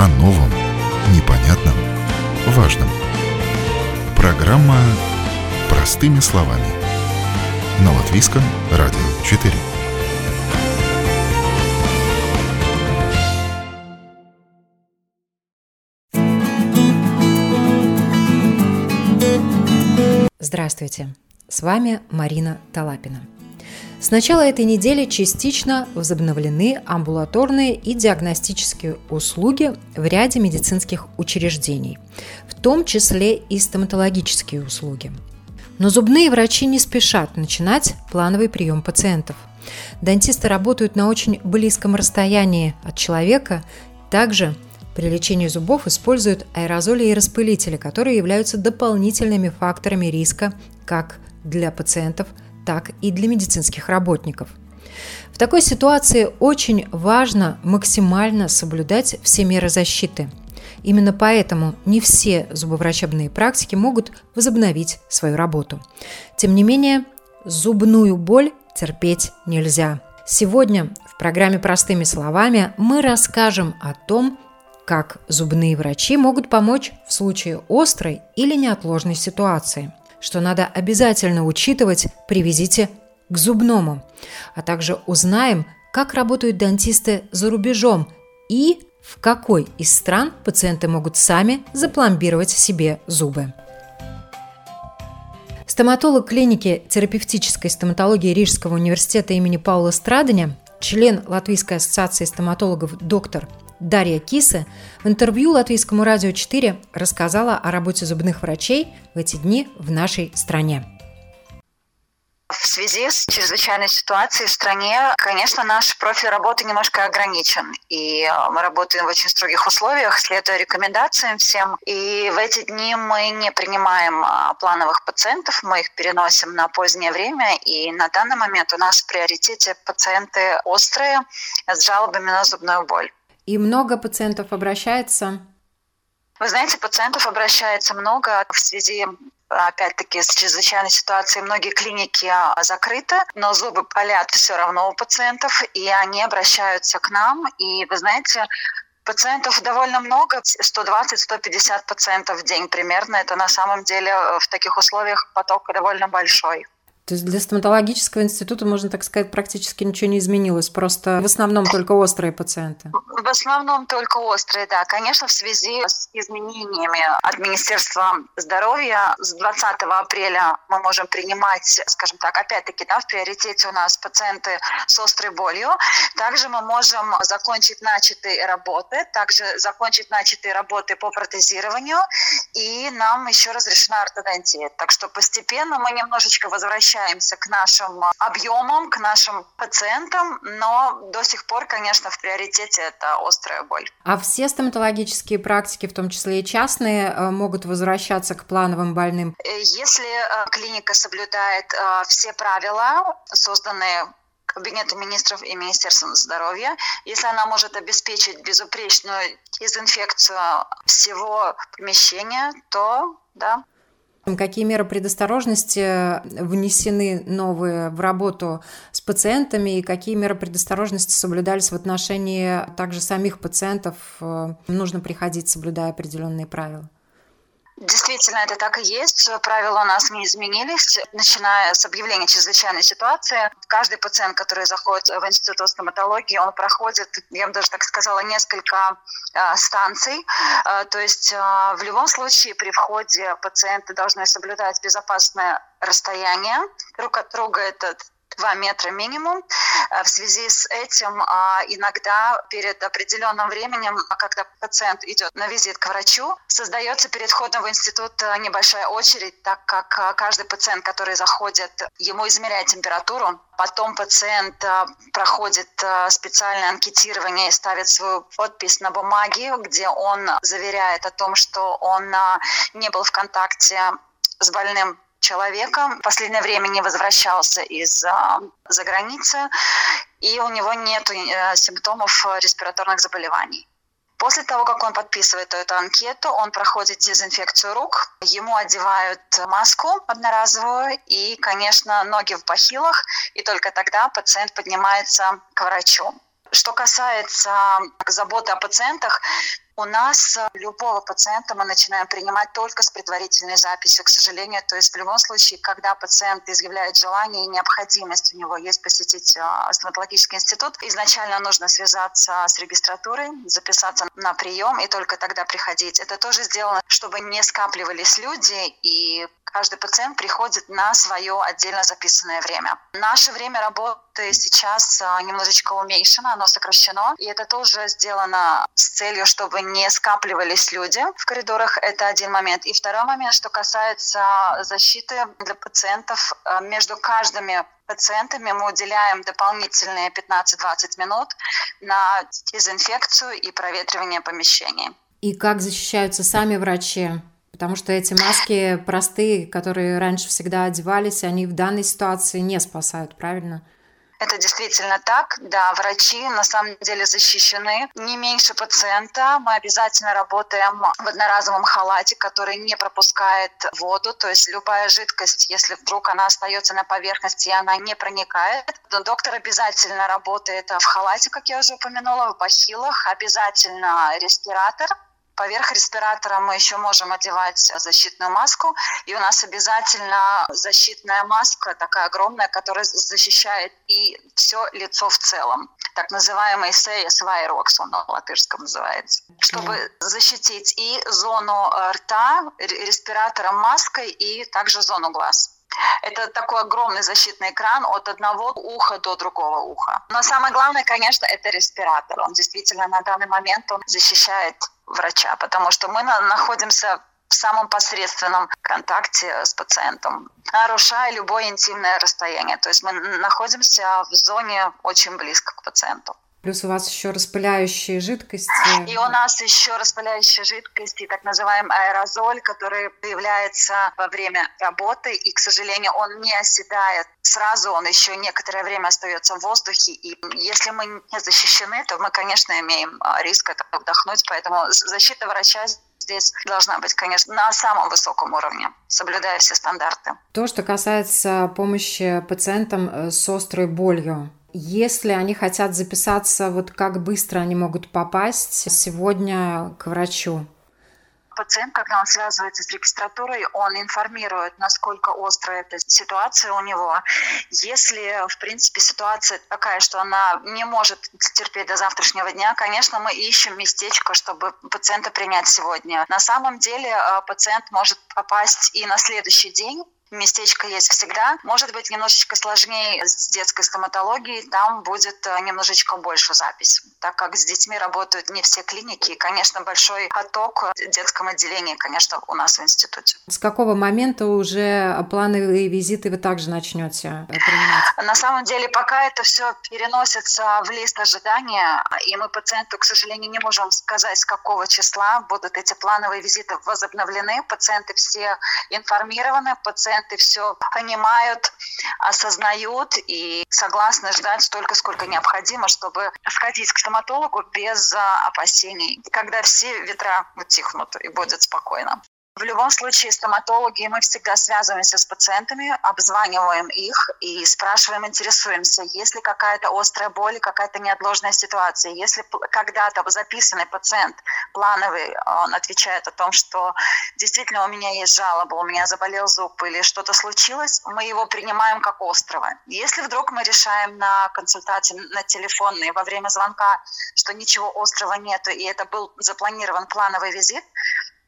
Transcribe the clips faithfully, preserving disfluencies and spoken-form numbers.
о новом, непонятном, важном. Программа «Простыми словами» на Латвийском Радио четыре. Здравствуйте, с вами Марина Талапина. С начала этой недели частично возобновлены амбулаторные и диагностические услуги в ряде медицинских учреждений, в том числе и стоматологические услуги. Но зубные врачи не спешат начинать плановый прием пациентов. Дантисты работают на очень близком расстоянии от человека, также при лечении зубов используют аэрозоли и распылители, которые являются дополнительными факторами риска как для пациентов, так и для медицинских работников. В такой ситуации очень важно максимально соблюдать все меры защиты. Именно поэтому не все зубоврачебные практики могут возобновить свою работу. Тем не менее, зубную боль терпеть нельзя. Сегодня в программе «Простыми словами» мы расскажем о том, как зубные врачи могут помочь в случае острой или неотложной ситуации, что надо обязательно учитывать при визите к зубному, а также узнаем, как работают дантисты за рубежом и в какой из стран пациенты могут сами запломбировать себе зубы. Стоматолог клиники терапевтической стоматологии Рижского университета имени Паула Страдиня, член Латвийской ассоциации стоматологов доктор Дарья Кисы в интервью Латвийскому радио четыре рассказала о работе зубных врачей в эти дни в нашей стране. В связи с чрезвычайной ситуацией в стране, конечно, наш профиль работы немножко ограничен. И мы работаем в очень строгих условиях, следуя рекомендациям всем. И в эти дни мы не принимаем плановых пациентов, мы их переносим на позднее время. И на данный момент у нас в приоритете пациенты острые с жалобами на зубную боль. И много пациентов обращается? Вы знаете, пациентов обращается много в связи, опять-таки, с чрезвычайной ситуацией. Многие клиники закрыты, но зубы болят все равно у пациентов, и они обращаются к нам. И вы знаете, пациентов довольно много, сто двадцать - сто пятьдесят пациентов в день примерно. Это на самом деле в таких условиях поток довольно большой. То есть для стоматологического института, можно так сказать, практически ничего не изменилось, просто в основном только острые пациенты. В основном только острые, да. Конечно, в связи с изменениями от Министерства здоровья с двадцатого апреля мы можем принимать, скажем так, опять-таки, да, в приоритете у нас пациенты с острой болью. Также мы можем закончить начатые работы, также закончить начатые работы по протезированию, и нам еще разрешена ортодонтия. Так что постепенно мы немножечко возвращаемся к нашим объемам, к нашим пациентам, но до сих пор, конечно, в приоритете это острая боль. А все стоматологические практики, в том числе и частные, могут возвращаться к плановым больным? Если клиника соблюдает все правила, созданные Кабинета министров и Министерства здоровья, если она может обеспечить безупречную дезинфекцию всего помещения, то да. Какие меры предосторожности внесены новые в работу с пациентами и какие меры предосторожности соблюдались в отношении также самих пациентов? Нужно приходить, соблюдая определенные правила. Действительно, это так и есть. Правила у нас не изменились. Начиная с объявления чрезвычайной ситуации, каждый пациент, который заходит в институт стоматологии, он проходит, я бы даже так сказала, несколько э, станций. Э, то есть э, в любом случае при входе пациенты должны соблюдать безопасное расстояние. Друг от друга это два метра минимум. В связи с этим иногда перед определенным временем, когда пациент идет на визит к врачу, создается перед входом в институт небольшая очередь, так как каждый пациент, который заходит, ему измеряют температуру. Потом пациент проходит специальное анкетирование и ставит свою подпись на бумаге, где он заверяет о том, что он не был в контакте с больным человеком, в последнее время не возвращался из-за границы, и у него нет симптомов респираторных заболеваний. После того, как он подписывает эту анкету, он проходит дезинфекцию рук, ему одевают маску одноразовую и, конечно, ноги в бахилах, и только тогда пациент поднимается к врачу. Что касается заботы о пациентах, у нас любого пациента мы начинаем принимать только с предварительной записью, к сожалению. То есть в любом случае, когда пациент изъявляет желание и необходимость у него есть посетить стоматологический институт, изначально нужно связаться с регистратурой, записаться на прием и только тогда приходить. Это тоже сделано, чтобы не скапливались люди, и каждый пациент приходит на свое отдельно записанное время. Наше время работы сейчас немножечко уменьшено, оно сокращено, и это тоже сделано с целью, чтобы не скапливались люди в коридорах. Это один момент. И второй момент, что касается защиты для пациентов, между каждыми пациентами мы уделяем дополнительные пятнадцать-двадцать минут на дезинфекцию и проветривание помещений. И как защищаются сами врачи? Потому что эти маски простые, которые раньше всегда одевались, они в данной ситуации не спасают, правильно? Это действительно так, да, врачи на самом деле защищены, не меньше пациента. Мы обязательно работаем в одноразовом халате, который не пропускает воду, то есть любая жидкость, если вдруг она остается на поверхности и она не проникает, то доктор обязательно работает в халате, как я уже упомянула, в бахилах, обязательно респиратор. Поверх респиратора мы еще можем одевать защитную маску, и у нас обязательно защитная маска, такая огромная, которая защищает и все лицо в целом. Так называемый сейс вайрокс, он на латышском называется. Чтобы защитить и зону рта респиратором, маской, и также зону глаз. Это такой огромный защитный экран от одного уха до другого уха. Но самое главное, конечно, это респиратор. Он действительно на данный момент он защищает врача, потому что мы находимся в самом посредственном контакте с пациентом, нарушая любое интимное расстояние. То есть мы находимся в зоне очень близко к пациенту. Плюс у вас еще распыляющие жидкости. И у нас еще распыляющие жидкости, так называемый аэрозоль, который появляется во время работы, и, к сожалению, он не оседает сразу, он еще некоторое время остается в воздухе, и если мы не защищены, то мы, конечно, имеем риск это вдохнуть, поэтому защита врача здесь должна быть, конечно, на самом высоком уровне, соблюдая все стандарты. То, что касается помощи пациентам с острой болью. Если они хотят записаться, вот как быстро они могут попасть сегодня к врачу? Пациент, когда он связывается с регистратурой, он информирует, насколько острая эта ситуация у него. Если, в принципе, ситуация такая, что она не может терпеть до завтрашнего дня, конечно, мы ищем местечко, чтобы пациента принять сегодня. На самом деле пациент может попасть и на следующий день. Местечко есть всегда. Может быть, немножечко сложнее с детской стоматологией, там будет немножечко больше запись, так как с детьми работают не все клиники, и, конечно, большой поток в детском отделении, конечно, у нас в институте. С какого момента уже плановые визиты вы также начнете принимать? На самом деле, пока это все переносится в лист ожидания, и мы пациенту, к сожалению, не можем сказать, с какого числа будут эти плановые визиты возобновлены. Пациенты все информированы, пациенты Пациенты все понимают, осознают и согласны ждать столько, сколько необходимо, чтобы сходить к стоматологу без опасений, когда все ветра утихнут и будет спокойно. В любом случае, стоматологи, мы всегда связываемся с пациентами, обзваниваем их и спрашиваем, интересуемся, есть ли какая-то острая боль, какая-то неотложная ситуация. Если когда-то записанный пациент плановый, он отвечает о том, что действительно у меня есть жалоба, у меня заболел зуб или что-то случилось, мы его принимаем как острого. Если вдруг мы решаем на консультации, на телефонной, во время звонка, что ничего острого нету, и это был запланирован плановый визит,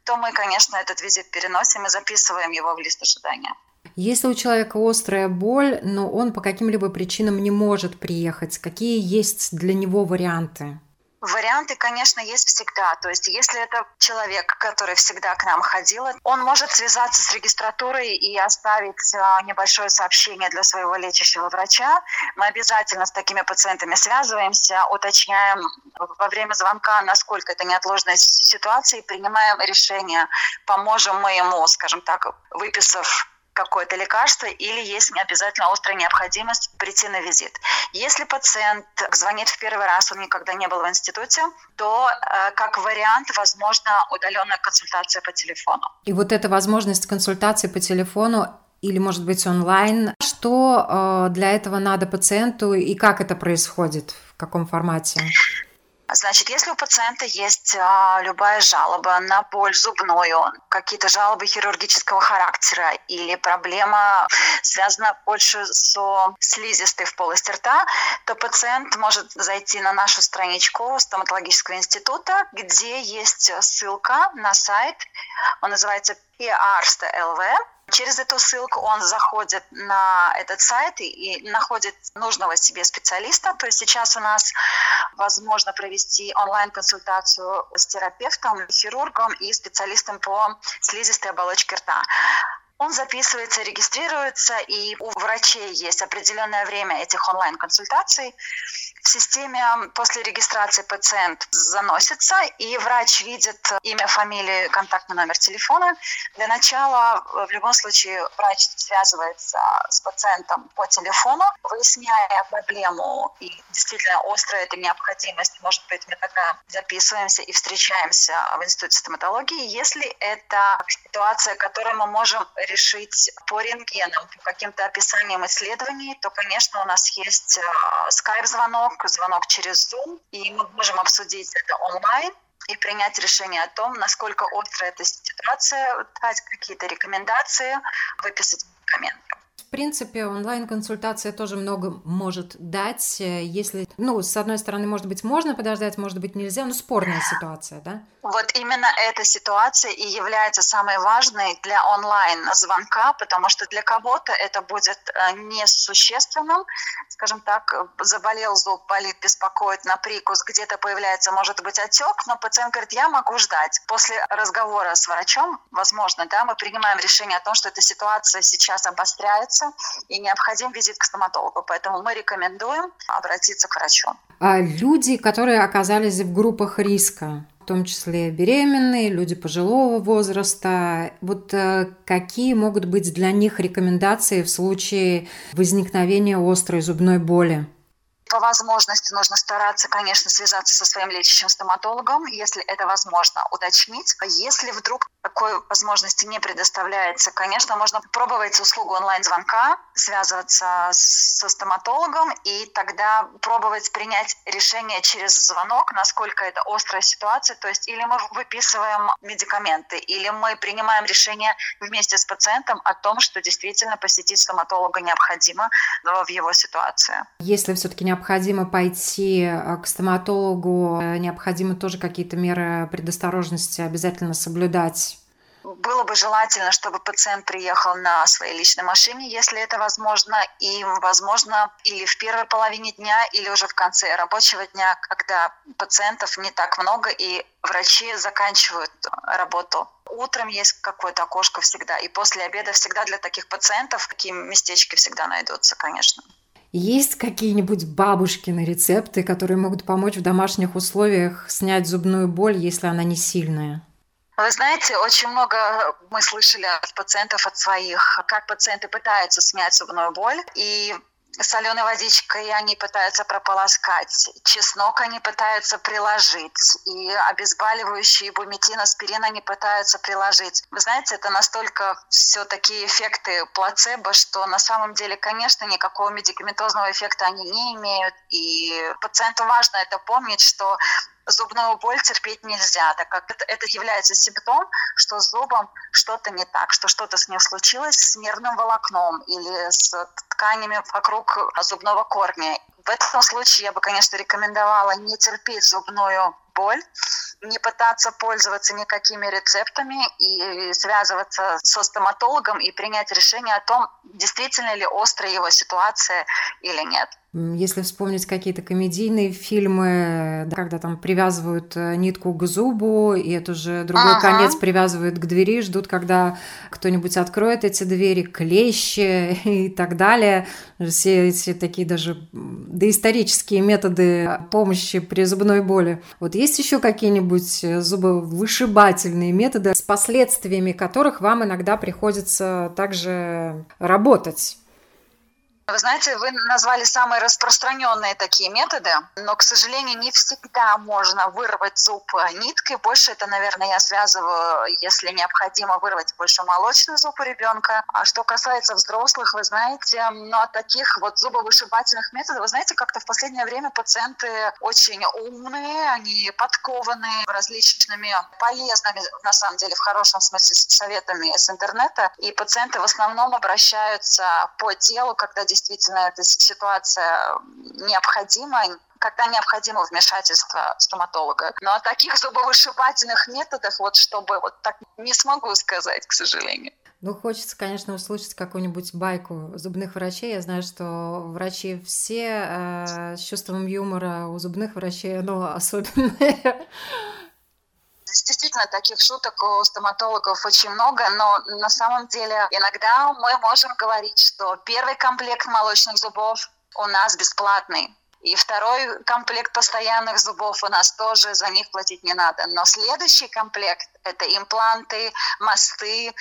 то мы, конечно, этот визит переносим и записываем его в лист ожидания. Если у человека острая боль, но он по каким-либо причинам не может приехать, какие есть для него варианты? Варианты, конечно, есть всегда. То есть, если это человек, который всегда к нам ходил, он может связаться с регистратурой и оставить небольшое сообщение для своего лечащего врача. Мы обязательно с такими пациентами связываемся, уточняем во время звонка, насколько это неотложная ситуация, и принимаем решение, поможем мы ему, скажем так, выписав какое-то лекарство, или есть обязательно острая необходимость прийти на визит. Если пациент звонит в первый раз, он никогда не был в институте, то как вариант, возможно, удаленная консультация по телефону. И вот эта возможность консультации по телефону, или, может быть, онлайн. Что для этого надо пациенту и как это происходит, в каком формате? Значит, если у пациента есть а, любая жалоба на боль зубную, какие-то жалобы хирургического характера или проблема, связана больше со слизистой в полости рта, то пациент может зайти на нашу страничку стоматологического института, где есть ссылка на сайт, он называется arsts.lv. Через эту ссылку он заходит на этот сайт и находит нужного себе специалиста. То есть сейчас у нас возможно провести онлайн-консультацию с терапевтом, хирургом и специалистом по слизистой оболочке рта. Он записывается, регистрируется, и у врачей есть определенное время этих онлайн-консультаций. В системе после регистрации пациент заносится, и врач видит имя, фамилию, контактный номер телефона. Для начала, в любом случае, врач связывается с пациентом по телефону, выясняя проблему, и действительно острая эта необходимость. Может быть, мы тогда записываемся и встречаемся в Институте стоматологии, если это ситуация, которую мы можем решить по рентгенам, по каким-то описаниям исследований, то, конечно, у нас есть скайп-звонок, звонок через Zoom, и мы можем обсудить это онлайн и принять решение о том, насколько остра эта ситуация, дать какие-то рекомендации, выписать медикаменты. В принципе, онлайн-консультация тоже много может дать, если, ну, с одной стороны, может быть, можно подождать, может быть, нельзя, но спорная ситуация, да? Вот именно эта ситуация и является самой важной для онлайн-звонка, потому что для кого-то это будет несущественным, скажем так, заболел зуб, болит, беспокоит на прикус, где-то появляется, может быть, отек, но пациент говорит, я могу ждать. После разговора с врачом, возможно, да, мы принимаем решение о том, что эта ситуация сейчас обостряется, и необходим визит к стоматологу. Поэтому мы рекомендуем обратиться к врачу. А люди, которые оказались в группах риска, в том числе беременные, люди пожилого возраста, вот какие могут быть для них рекомендации в случае возникновения острой зубной боли? По возможности нужно стараться, конечно, связаться со своим лечащим стоматологом, если это возможно, уточнить. Если вдруг такой возможности не предоставляется, конечно, можно пробовать услугу онлайн-звонка, связываться со стоматологом и тогда пробовать принять решение через звонок, насколько это острая ситуация. То есть или мы выписываем медикаменты, или мы принимаем решение вместе с пациентом о том, что действительно посетить стоматолога необходимо в его ситуации. Если все-таки необходимо пойти к стоматологу, необходимо тоже какие-то меры предосторожности обязательно соблюдать. Было бы желательно, чтобы пациент приехал на своей личной машине, если это возможно, и возможно или в первой половине дня, или уже в конце рабочего дня, когда пациентов не так много, и врачи заканчивают работу. Утром есть какое-то окошко всегда, и после обеда всегда для таких пациентов такие местечки всегда найдутся, конечно. Есть какие-нибудь бабушкины рецепты, которые могут помочь в домашних условиях снять зубную боль, если она не сильная? Вы знаете, очень много мы слышали от пациентов, от своих, как пациенты пытаются снять зубную боль, и соленой водичкой они пытаются прополоскать, чеснок они пытаются приложить, и обезболивающие буметин, аспирин они пытаются приложить. Вы знаете, это настолько все такие эффекты плацебо, что на самом деле, конечно, никакого медикаментозного эффекта они не имеют, и пациенту важно это помнить, что зубную боль терпеть нельзя, так как это является симптом, что с зубом что-то не так, что что-то с ним случилось с нервным волокном или с тканями вокруг зубного корня. В этом случае я бы, конечно, рекомендовала не терпеть зубную боль, не пытаться пользоваться никакими рецептами и связываться со стоматологом и принять решение о том, действительно ли острая его ситуация или нет. Если вспомнить какие-то комедийные фильмы, когда там привязывают нитку к зубу, и это же другой ага. конец привязывают к двери, ждут, когда кто-нибудь откроет эти двери, клещи и так далее. Все эти такие даже доисторические методы помощи при зубной боли. Вот есть еще какие-нибудь зубовышибательные методы, с последствиями которых вам иногда приходится также работать? Вы знаете, вы назвали самые распространенные такие методы, но, к сожалению, не всегда можно вырвать зуб ниткой. Больше это, наверное, я связываю, если необходимо вырвать больше молочный зуб у ребенка. А что касается взрослых, вы знаете, ну, от таких вот зубовышибательных методов, вы знаете, как-то в последнее время пациенты очень умные, они подкованные различными полезными, на самом деле, в хорошем смысле, советами с интернета. И пациенты в основном обращаются по делу, когда действительно эта ситуация необходима, когда необходимо вмешательство стоматолога. Но о таких зубовышибательных методах, вот чтобы вот так не смогу сказать, к сожалению. Ну, хочется, конечно, услышать какую-нибудь байку зубных врачей. Я знаю, что врачи все э, с чувством юмора, у зубных врачей оно особенное. Действительно, таких шуток у стоматологов очень много, но на самом деле иногда мы можем говорить, что первый комплект молочных зубов у нас бесплатный. И второй комплект постоянных зубов у нас тоже, за них платить не надо. Но следующий комплект – это импланты, мосты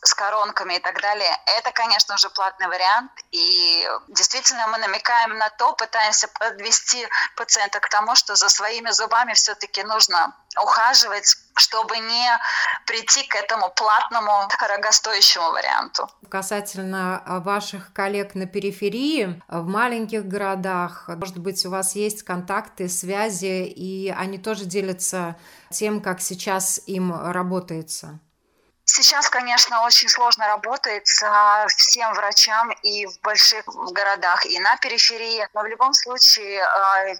с коронками и так далее. Это, конечно, уже платный вариант. И действительно мы намекаем на то, пытаемся подвести пациента к тому, что за своими зубами все-таки нужно ухаживать, чтобы не прийти к этому платному, дорогостоящему варианту. Касательно ваших коллег на периферии, в маленьких городах, может быть, у вас есть контакты, связи, и они тоже делятся тем, как сейчас им работается? Сейчас, конечно, очень сложно работает всем врачам и в больших городах, и на периферии. Но в любом случае,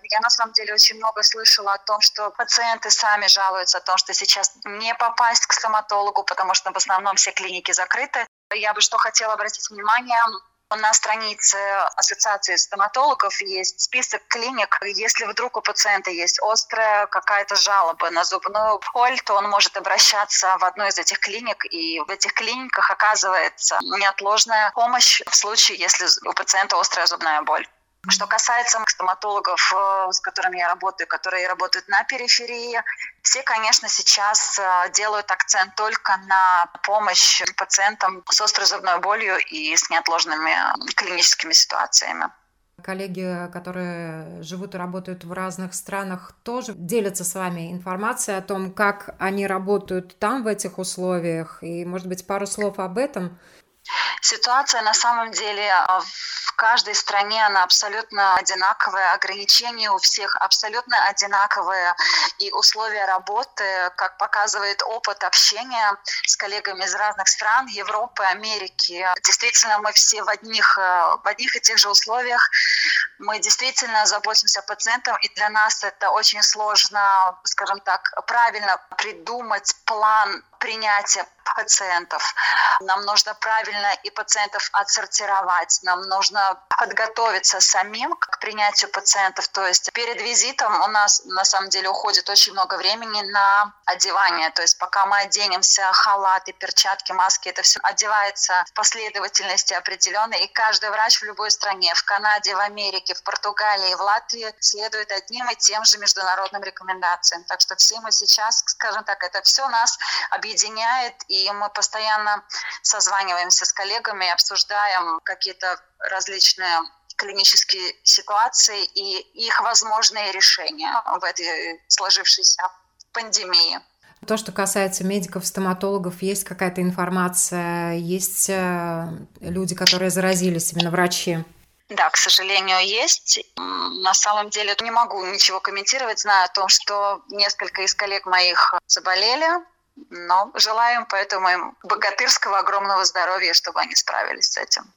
я на самом деле очень много слышала о том, что пациенты сами жалуются о том, что сейчас не попасть к стоматологу, потому что в основном все клиники закрыты. Я бы что хотела обратить внимание. На странице Ассоциации стоматологов есть список клиник. Если вдруг у пациента есть острая какая-то жалоба на зубную боль, то он может обращаться в одну из этих клиник, и в этих клиниках оказывается неотложная помощь в случае, если у пациента острая зубная боль. Что касается стоматологов, с которыми я работаю, которые работают на периферии, все, конечно, сейчас делают акцент только на помощь пациентам с острой зубной болью и с неотложными клиническими ситуациями. Коллеги, которые живут и работают в разных странах, тоже делятся с вами информацией о том, как они работают там в этих условиях, и, может быть, пару слов об этом? Ситуация на самом деле в каждой стране, она абсолютно одинаковая, ограничения у всех абсолютно одинаковые, и условия работы, как показывает опыт общения с коллегами из разных стран Европы, Америки. Действительно, мы все в одних, в одних и тех же условиях, мы действительно заботимся о пациентах, и для нас это очень сложно, скажем так, правильно придумать план принятия пациентов. Нам нужно правильно и пациентов отсортировать, нам нужно подготовиться самим к принятию пациентов. То есть перед визитом у нас на самом деле уходит очень много времени на одевание. То есть пока мы оденемся, халаты, перчатки, маски, это все одевается в последовательности определенной. И каждый врач в любой стране, в Канаде, в Америке, в Португалии, в Латвии следует одним и тем же международным рекомендациям. Так что все мы сейчас, скажем так, это все нас объединяет, и мы постоянно созваниваемся с коллегами, обсуждаем какие-то различные клинические ситуации и их возможные решения в этой сложившейся пандемии. То, что касается медиков, стоматологов, есть какая-то информация, есть люди, которые заразились, именно врачи? Да, к сожалению, есть. На самом деле не могу ничего комментировать, знаю о том, что несколько из коллег моих заболели. Но желаем поэтому им богатырского огромного здоровья, чтобы они справились с этим.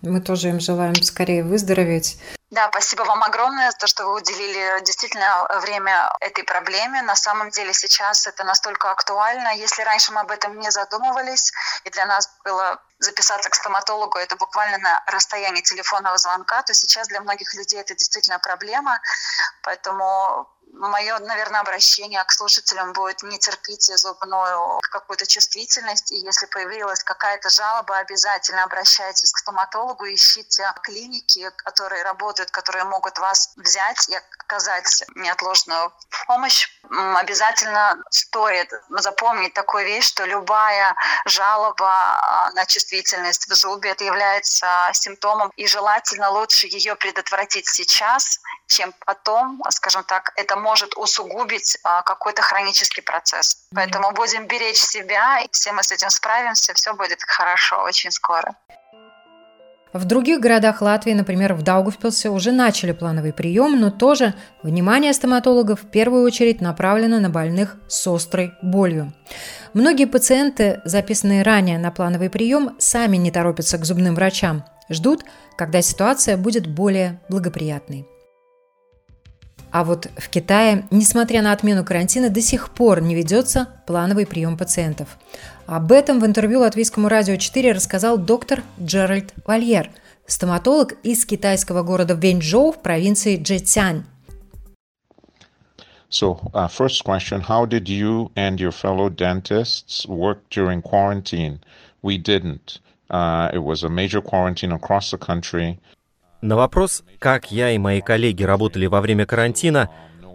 Мы тоже им желаем скорее выздороветь. Да, спасибо вам огромное за то, что вы уделили действительно время этой проблеме. На самом деле сейчас это настолько актуально. Если раньше мы об этом не задумывались, и для нас было записаться к стоматологу, это буквально на расстоянии телефонного звонка, то сейчас для многих людей это действительно проблема. Поэтому Мое, наверное, обращение к слушателям будет: не терпите зубную какую-то чувствительность, и если появилась какая-то жалоба, обязательно обращайтесь к стоматологу, ищите клиники, которые работают, которые могут вас взять и оказать неотложную помощь. Обязательно стоит запомнить такую вещь, что любая жалоба на чувствительность в зубе — это является симптомом, и желательно лучше ее предотвратить сейчас, чем потом, скажем так, это может усугубить какой-то хронический процесс. Поэтому будем беречь себя, и все мы с этим справимся, все будет хорошо очень скоро. В других городах Латвии, например, в Даугавпилсе, уже начали плановый прием, но тоже внимание стоматологов в первую очередь направлено на больных с острой болью. Многие пациенты, записанные ранее на плановый прием, сами не торопятся к зубным врачам, ждут, когда ситуация будет более благоприятной. А вот в Китае, несмотря на отмену карантина, до сих пор не ведется плановый прием пациентов. Об этом в интервью Латвийскому радио четыре рассказал доктор Джеральд Вальер, стоматолог из китайского города Венчжоу в провинции Джеціань. So, uh, first question: how did you and your fellow dentists work during quarantine? We didn't. Uh, it was a major quarantine across the country. На вопрос, как я и мои коллеги работали во время карантина,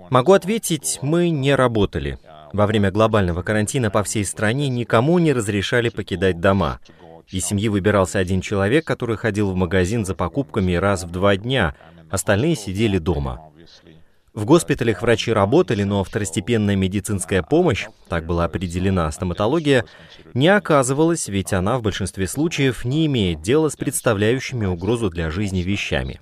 могу ответить: мы не работали. Во время глобального карантина по всей стране никому не разрешали покидать дома. Из семьи выбирался один человек, который ходил в магазин за покупками раз в два дня, остальные сидели дома. В госпиталях врачи работали, но второстепенная медицинская помощь, так была определена стоматология, не оказывалась, ведь она в большинстве случаев не имеет дела с представляющими угрозу для жизни вещами.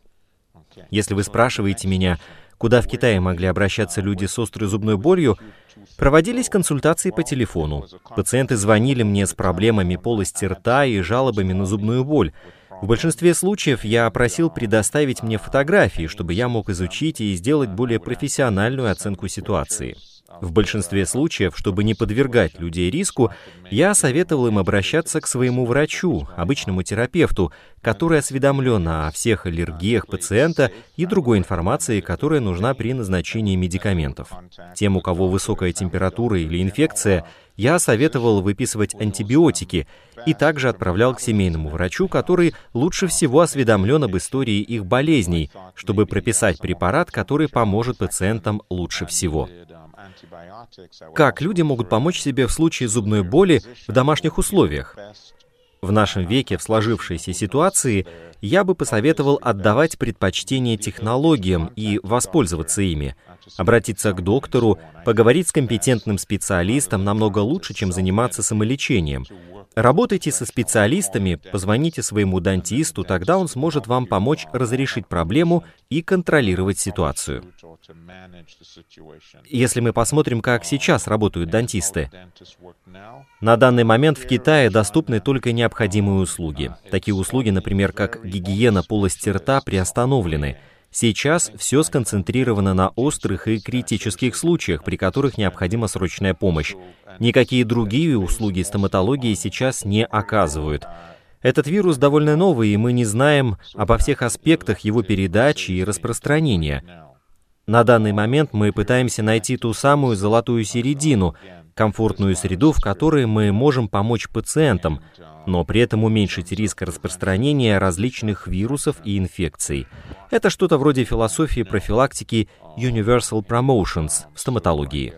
Если вы спрашиваете меня, куда в Китае могли обращаться люди с острой зубной болью, проводились консультации по телефону. Пациенты звонили мне с проблемами полости рта и жалобами на зубную боль. В большинстве случаев я просил предоставить мне фотографии, чтобы я мог изучить и сделать более профессиональную оценку ситуации. В большинстве случаев, чтобы не подвергать людей риску, я советовал им обращаться к своему врачу, обычному терапевту, который осведомлен о всех аллергиях пациента и другой информации, которая нужна при назначении медикаментов. Тем, у кого высокая температура или инфекция, я советовал выписывать антибиотики и также отправлял к семейному врачу, который лучше всего осведомлен об истории их болезней, чтобы прописать препарат, который поможет пациентам лучше всего. Как люди могут помочь себе в случае зубной боли в домашних условиях? В нашем веке, в сложившейся ситуации, я бы посоветовал отдавать предпочтение технологиям и воспользоваться ими. Обратиться к доктору, поговорить с компетентным специалистом намного лучше, чем заниматься самолечением. Работайте со специалистами, позвоните своему дантисту, тогда он сможет вам помочь разрешить проблему и контролировать ситуацию. Если мы посмотрим, как сейчас работают дантисты. На данный момент в Китае доступны только необходимые услуги. Такие услуги, например, как гигиена полости рта, приостановлены. Сейчас все сконцентрировано на острых и критических случаях, при которых необходима срочная помощь. Никакие другие услуги стоматологии сейчас не оказывают. Этот вирус довольно новый, и мы не знаем обо всех аспектах его передачи и распространения. На данный момент мы пытаемся найти ту самую золотую середину, комфортную среду, в которой мы можем помочь пациентам, но при этом уменьшить риск распространения различных вирусов и инфекций. Это что-то вроде философии профилактики Universal Promotions в стоматологии.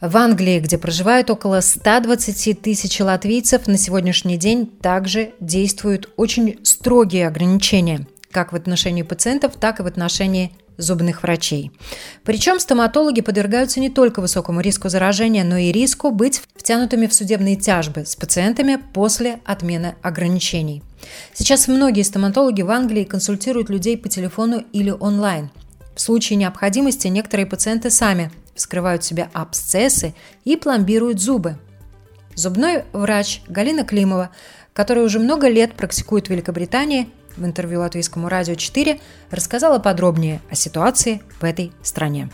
В Англии, где проживает около сто двадцать тысяч латвийцев, на сегодняшний день также действуют очень строгие ограничения, как в отношении пациентов, так и в отношении зубных врачей. Причем стоматологи подвергаются не только высокому риску заражения, но и риску быть втянутыми в судебные тяжбы с пациентами после отмены ограничений. Сейчас многие стоматологи в Англии консультируют людей по телефону или онлайн. В случае необходимости некоторые пациенты сами вскрывают себе абсцессы и пломбируют зубы. Зубной врач Галина Климова, которая уже много лет практикует в Великобритании, в интервью Латвийскому радио четыре рассказала подробнее о ситуации в этой стране.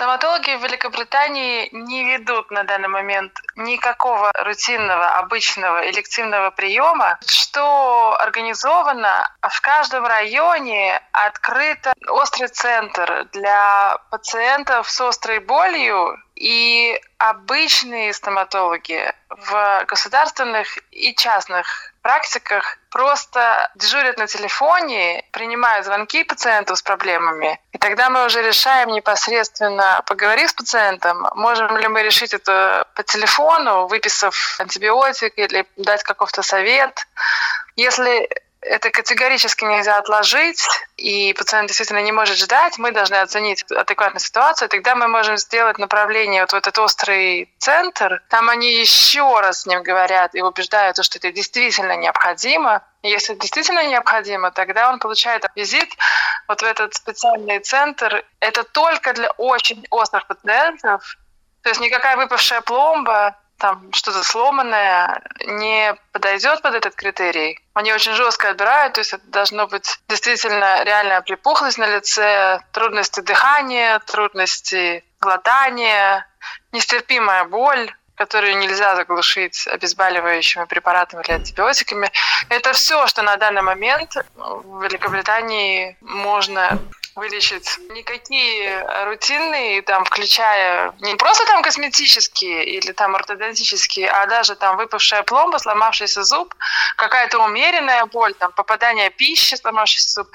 Стоматологи в Великобритании не ведут на данный момент никакого рутинного, обычного элективного приема, что организовано в каждом районе открыт острый центр для пациентов с острой болью, и обычные стоматологи в государственных и частных практиках просто дежурят на телефоне, принимают звонки пациентов с проблемами. И тогда мы уже решаем непосредственно, поговорив с пациентом, можем ли мы решить это по телефону, выписав антибиотик или дать какой-то совет. Если это категорически нельзя отложить, и пациент действительно не может ждать, мы должны оценить адекватную ситуацию, тогда мы можем сделать направление вот в этот острый центр. Там они еще раз с ним говорят и убеждают, что это действительно необходимо. Если действительно необходимо, тогда он получает визит вот в этот специальный центр. Это только для очень острых пациентов, то есть никакая выпавшая пломба, там что-то сломанное не подойдет под этот критерий. Они очень жестко отбирают, то есть это должно быть действительно реальная припухлость на лице, трудности дыхания, трудности глотания, нестерпимая боль, которую нельзя заглушить обезболивающими препаратами или антибиотиками. Это все, что на данный момент в Великобритании можно вылечить. Никакие рутинные, там, включая не просто там косметические или там ортодонтические, а даже там выпавшая пломба, сломавшийся зуб, какая-то умеренная боль, там, попадание пищи, сломавшийся зуб,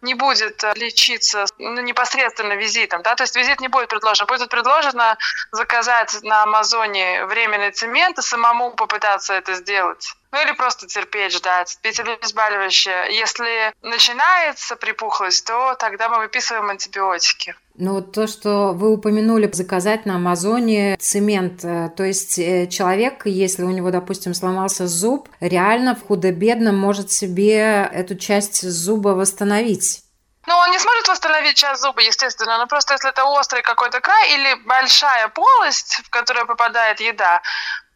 не будет лечиться ну, непосредственно визитом. Да? То есть визит не будет предложен. Будет предложено заказать на Амазоне временный цемент и самому попытаться это сделать. Ну или просто терпеть, ждать, пить обезболивающее. Если начинается припухлость, то тогда мы выписываем антибиотики. Ну вот то, что вы упомянули, заказать на Амазоне цемент. То есть человек, если у него, допустим, сломался зуб, реально в худо-бедном может себе эту часть зуба восстановить. Ну, он не сможет восстановить часть зуба, естественно, но просто если это острый какой-то край или большая полость, в которую попадает еда,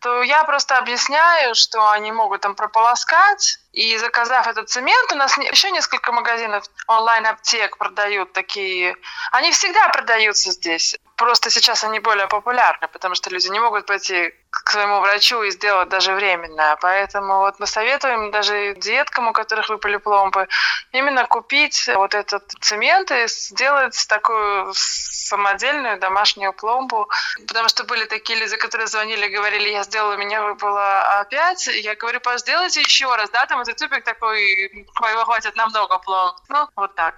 то я просто объясняю, что они могут там прополоскать, и заказав этот цемент, у нас еще несколько магазинов онлайн-аптек продают такие. Они всегда продаются здесь, просто сейчас они более популярны, потому что люди не могут пойти к своему врачу и сделать даже временное. Поэтому вот мы советуем даже деткам, у которых выпали пломбы, именно купить вот этот цемент и сделать такую самодельную домашнюю пломбу. Потому что были такие люди, которые звонили и говорили, я сделала, у меня выпало опять. Я говорю, Паш, сделайте еще раз, да, там этот тюбик такой, его хватит на много пломб. Ну, вот так.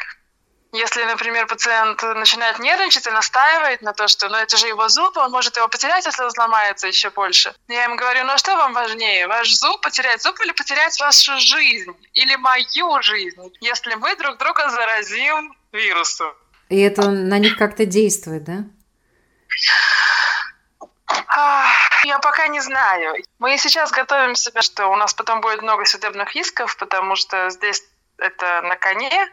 Если, например, пациент начинает нервничать и настаивает на то, что ну, это же его зуб, он может его потерять, если он сломается еще больше. Я им говорю, ну что вам важнее, ваш зуб, потерять зуб или потерять вашу жизнь, или мою жизнь, если мы друг друга заразим вирусом. И это на них как-то действует, да? Я пока не знаю. Мы сейчас готовим себя, что у нас потом будет много судебных исков, потому что здесь это на коне.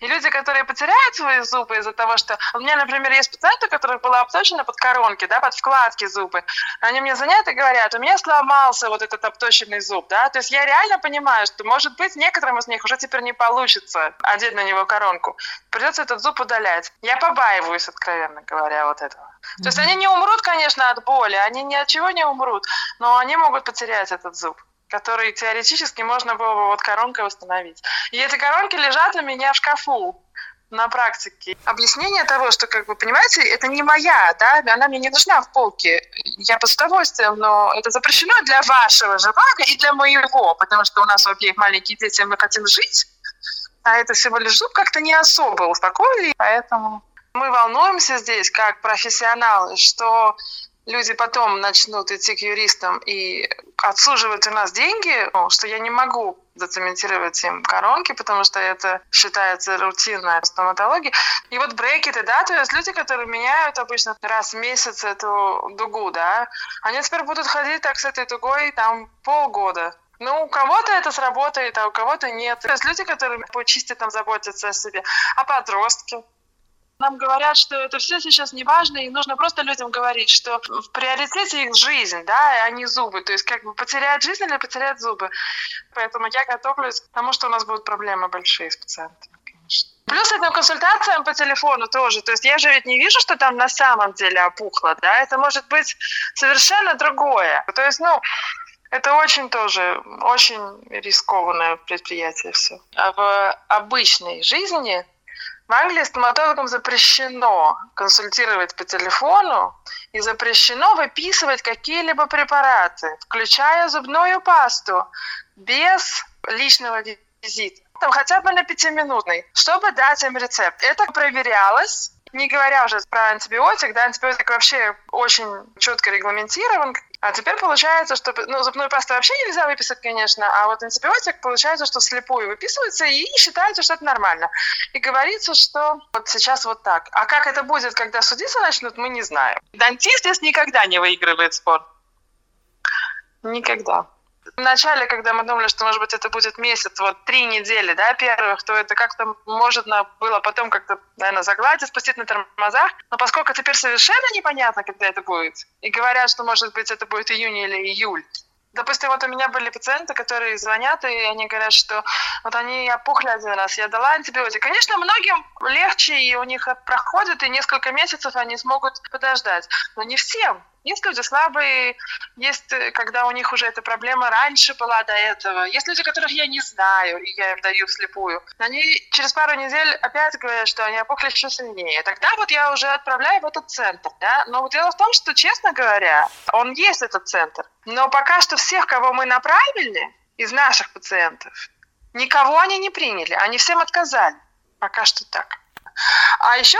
И люди, которые потеряют свои зубы из-за того, что... У меня, например, есть пациенты, у которых была обточена под коронки, да, под вкладки зубы. Они мне звонят и говорят, у меня сломался вот этот обточенный зуб, да. То есть я реально понимаю, что, может быть, некоторым из них уже теперь не получится одеть на него коронку. Придется этот зуб удалять. Я побаиваюсь, откровенно говоря, вот этого. Mm-hmm. То есть они не умрут, конечно, от боли, они ни от чего не умрут, но они могут потерять этот зуб, который теоретически можно было бы вот коронкой восстановить. И эти коронки лежат у меня в шкафу на практике. Объяснение того, что, как вы понимаете, это не моя, да, она мне не нужна в полке. Я бы с удовольствием, но это запрещено для вашего же блага и для моего, потому что у нас в обеих маленькие дети, мы хотим жить, а это всего лишь зуб как-то не особо успокоили, поэтому мы волнуемся здесь как профессионалы, что люди потом начнут идти к юристам и отсуживать у нас деньги, что я не могу зацементировать им коронки, потому что это считается рутинная стоматология. И вот брекеты, да, то есть люди, которые меняют обычно раз в месяц эту дугу, да, они теперь будут ходить так с этой дугой там полгода. Ну, у кого-то это сработает, а у кого-то нет. То есть люди, которые почистят, там, заботятся о себе. А подростки? Нам говорят, что это все сейчас не важно, и нужно просто людям говорить, что в приоритете их жизнь, да, а не зубы. То есть как бы потерять жизнь или потерять зубы. Поэтому я готовлюсь к тому, что у нас будут проблемы большие с пациентами, конечно. Плюс этим консультациям по телефону тоже. То есть я же ведь не вижу, что там на самом деле опухло, да? Это может быть совершенно другое. То есть, ну, это очень тоже, очень рискованное предприятие все. А в обычной жизни в Англии стоматологам запрещено консультировать по телефону и запрещено выписывать какие-либо препараты, включая зубную пасту, без личного визита. Там хотя бы на пятиминутный, чтобы дать им рецепт. Это проверялось, не говоря уже про антибиотик, да, антибиотик вообще очень четко регламентирован. А теперь получается, что ну, зубную пасту вообще нельзя выписать, конечно, а вот антибиотик получается, что вслепую выписывается и считается, что это нормально. И говорится, что вот сейчас вот так. А как это будет, когда судиться начнут, мы не знаем. Дантист здесь никогда не выигрывает спор. Никогда. В начале, когда мы думали, что, может быть, это будет месяц, вот три недели, да, первых, то это как-то можно было потом как-то, наверное, загладить, спустить на тормозах. Но поскольку теперь совершенно непонятно, когда это будет, и говорят, что, может быть, это будет июнь или июль. Допустим, вот у меня были пациенты, которые звонят, и они говорят, что вот они опухли один раз, я дала антибиотик. Конечно, многим легче, и у них проходит, и несколько месяцев они смогут подождать. Но не всем. Есть люди слабые, есть, когда у них уже эта проблема раньше была до этого. Есть люди, которых я не знаю, и я им даю вслепую. Они через пару недель опять говорят, что они опухли еще сильнее. Тогда вот я уже отправляю в этот центр. Да? Но дело в том, что, честно говоря, он есть, этот центр. Но пока что всех, кого мы направили из наших пациентов, никого они не приняли, они всем отказали. Пока что так. А еще,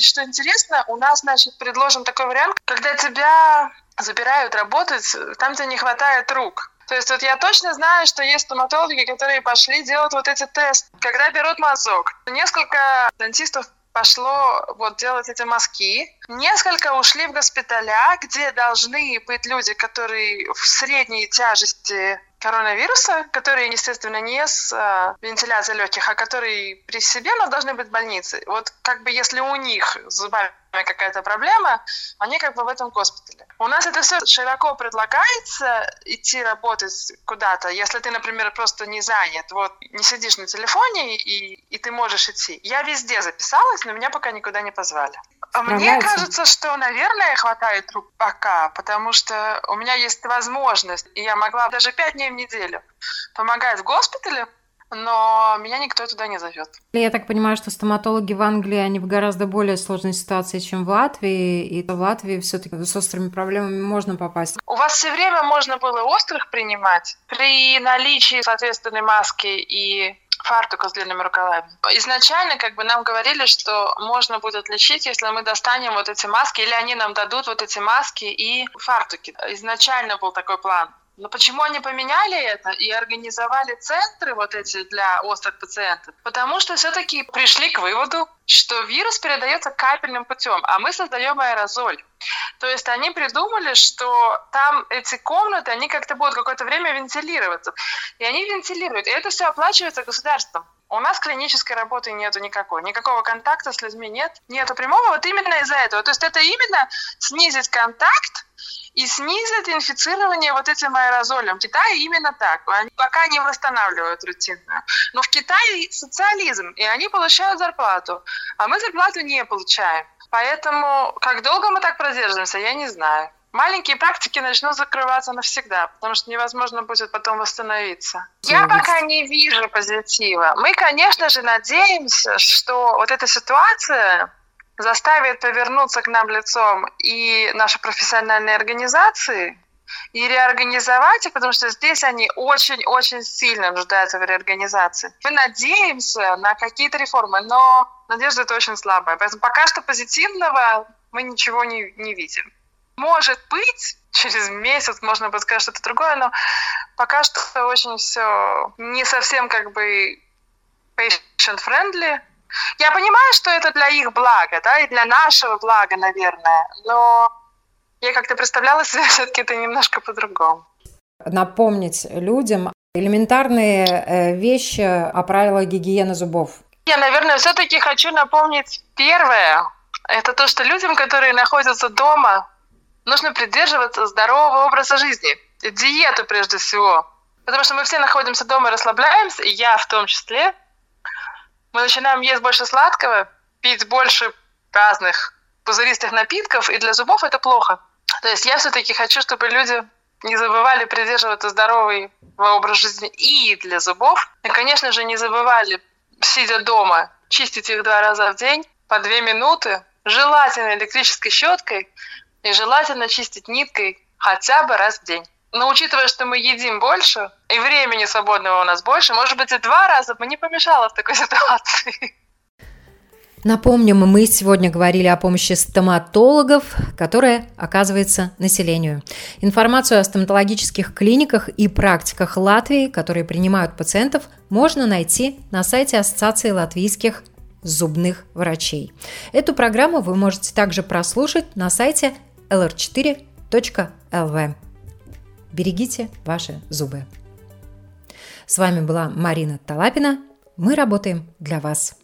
что интересно, у нас, значит, предложен такой вариант, когда тебя забирают работать там, где не хватает рук. То есть вот я точно знаю, что есть стоматологи, которые пошли делать вот эти тесты, когда берут мазок. Несколько дантистов пошло вот делать эти мазки. Несколько ушли в госпиталя, где должны быть люди, которые в средней тяжести коронавируса, которые, естественно, не с а, вентиляцией легких, а которые при себе, но должны быть в больнице. Вот как бы если у них с зубами какая-то проблема, они как бы в этом госпитале. У нас это все широко предлагается идти работать куда-то. Если ты, например, просто не занят, вот не сидишь на телефоне и, и ты можешь идти. Я везде записалась, но меня пока никуда не позвали. Мне кажется, что, наверное, хватает рук пока, потому что у меня есть возможность, и я могла даже пять дней в неделю помогать в госпитале, но меня никто туда не зовет. Я так понимаю, что стоматологи в Англии, они в гораздо более сложной ситуации, чем в Латвии, и в Латвии все-таки с острыми проблемами можно попасть. У вас все время можно было острых принимать при наличии соответственной маски и фартука с длинными рукавами. Изначально как бы нам говорили, что можно будет лечить, если мы достанем вот эти маски, или они нам дадут вот эти маски и фартуки. Изначально был такой план. Но почему они поменяли это и организовали центры вот эти для острых пациентов? Потому что все-таки пришли к выводу, что вирус передается капельным путем, а мы создаем аэрозоль. То есть они придумали, что там эти комнаты, они как-то будут какое-то время вентилироваться. И они вентилируют, и это все оплачивается государством. У нас клинической работы нету никакой, никакого контакта с людьми нет, нету прямого, вот именно из-за этого. То есть это именно снизить контакт и снизить инфицирование вот этим аэрозолем. В Китае именно так, они пока не восстанавливают рутинно. Но в Китае социализм, и они получают зарплату, а мы зарплату не получаем. Поэтому как долго мы так продержимся, я не знаю. Маленькие практики начнут закрываться навсегда, потому что невозможно будет потом восстановиться. Я пока не вижу позитива. Мы, конечно же, надеемся, что вот эта ситуация заставит повернуться к нам лицом и наши профессиональные организации, и реорганизовать их, потому что здесь они очень-очень сильно нуждаются в реорганизации. Мы надеемся на какие-то реформы, но надежда это очень слабая. Поэтому пока что позитивного мы ничего не, не видим. Может быть, через месяц можно будет сказать что-то другое, но пока что очень все не совсем как бы patient-friendly. Я понимаю, что это для их блага, да, и для нашего блага, наверное, но я как-то представляла себе все-таки это немножко по-другому. Напомнить людям элементарные вещи о правилах гигиены зубов. Я, наверное, все-таки хочу напомнить первое. Это то, что людям, которые находятся дома, нужно придерживаться здорового образа жизни, диету прежде всего. Потому что мы все находимся дома и расслабляемся, и я в том числе. Мы начинаем есть больше сладкого, пить больше разных пузыристых напитков, и для зубов это плохо. То есть я все-таки хочу, чтобы люди не забывали придерживаться здорового образа жизни и для зубов. И, конечно же, не забывали, сидя дома, чистить их два раза в день по две минуты, желательно электрической щеткой и желательно чистить ниткой хотя бы раз в день. Но учитывая, что мы едим больше, и времени свободного у нас больше, может быть, и два раза бы не помешало в такой ситуации. Напомним, мы сегодня говорили о помощи стоматологов, которая оказывается населению. Информацию о стоматологических клиниках и практиках Латвии, которые принимают пациентов, можно найти на сайте Ассоциации латвийских зубных врачей. Эту программу вы можете также прослушать на сайте эл эр четыре точка эл ви. Берегите ваши зубы. С вами была Марина Талапина. Мы работаем для вас.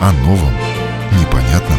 О новом, непонятном,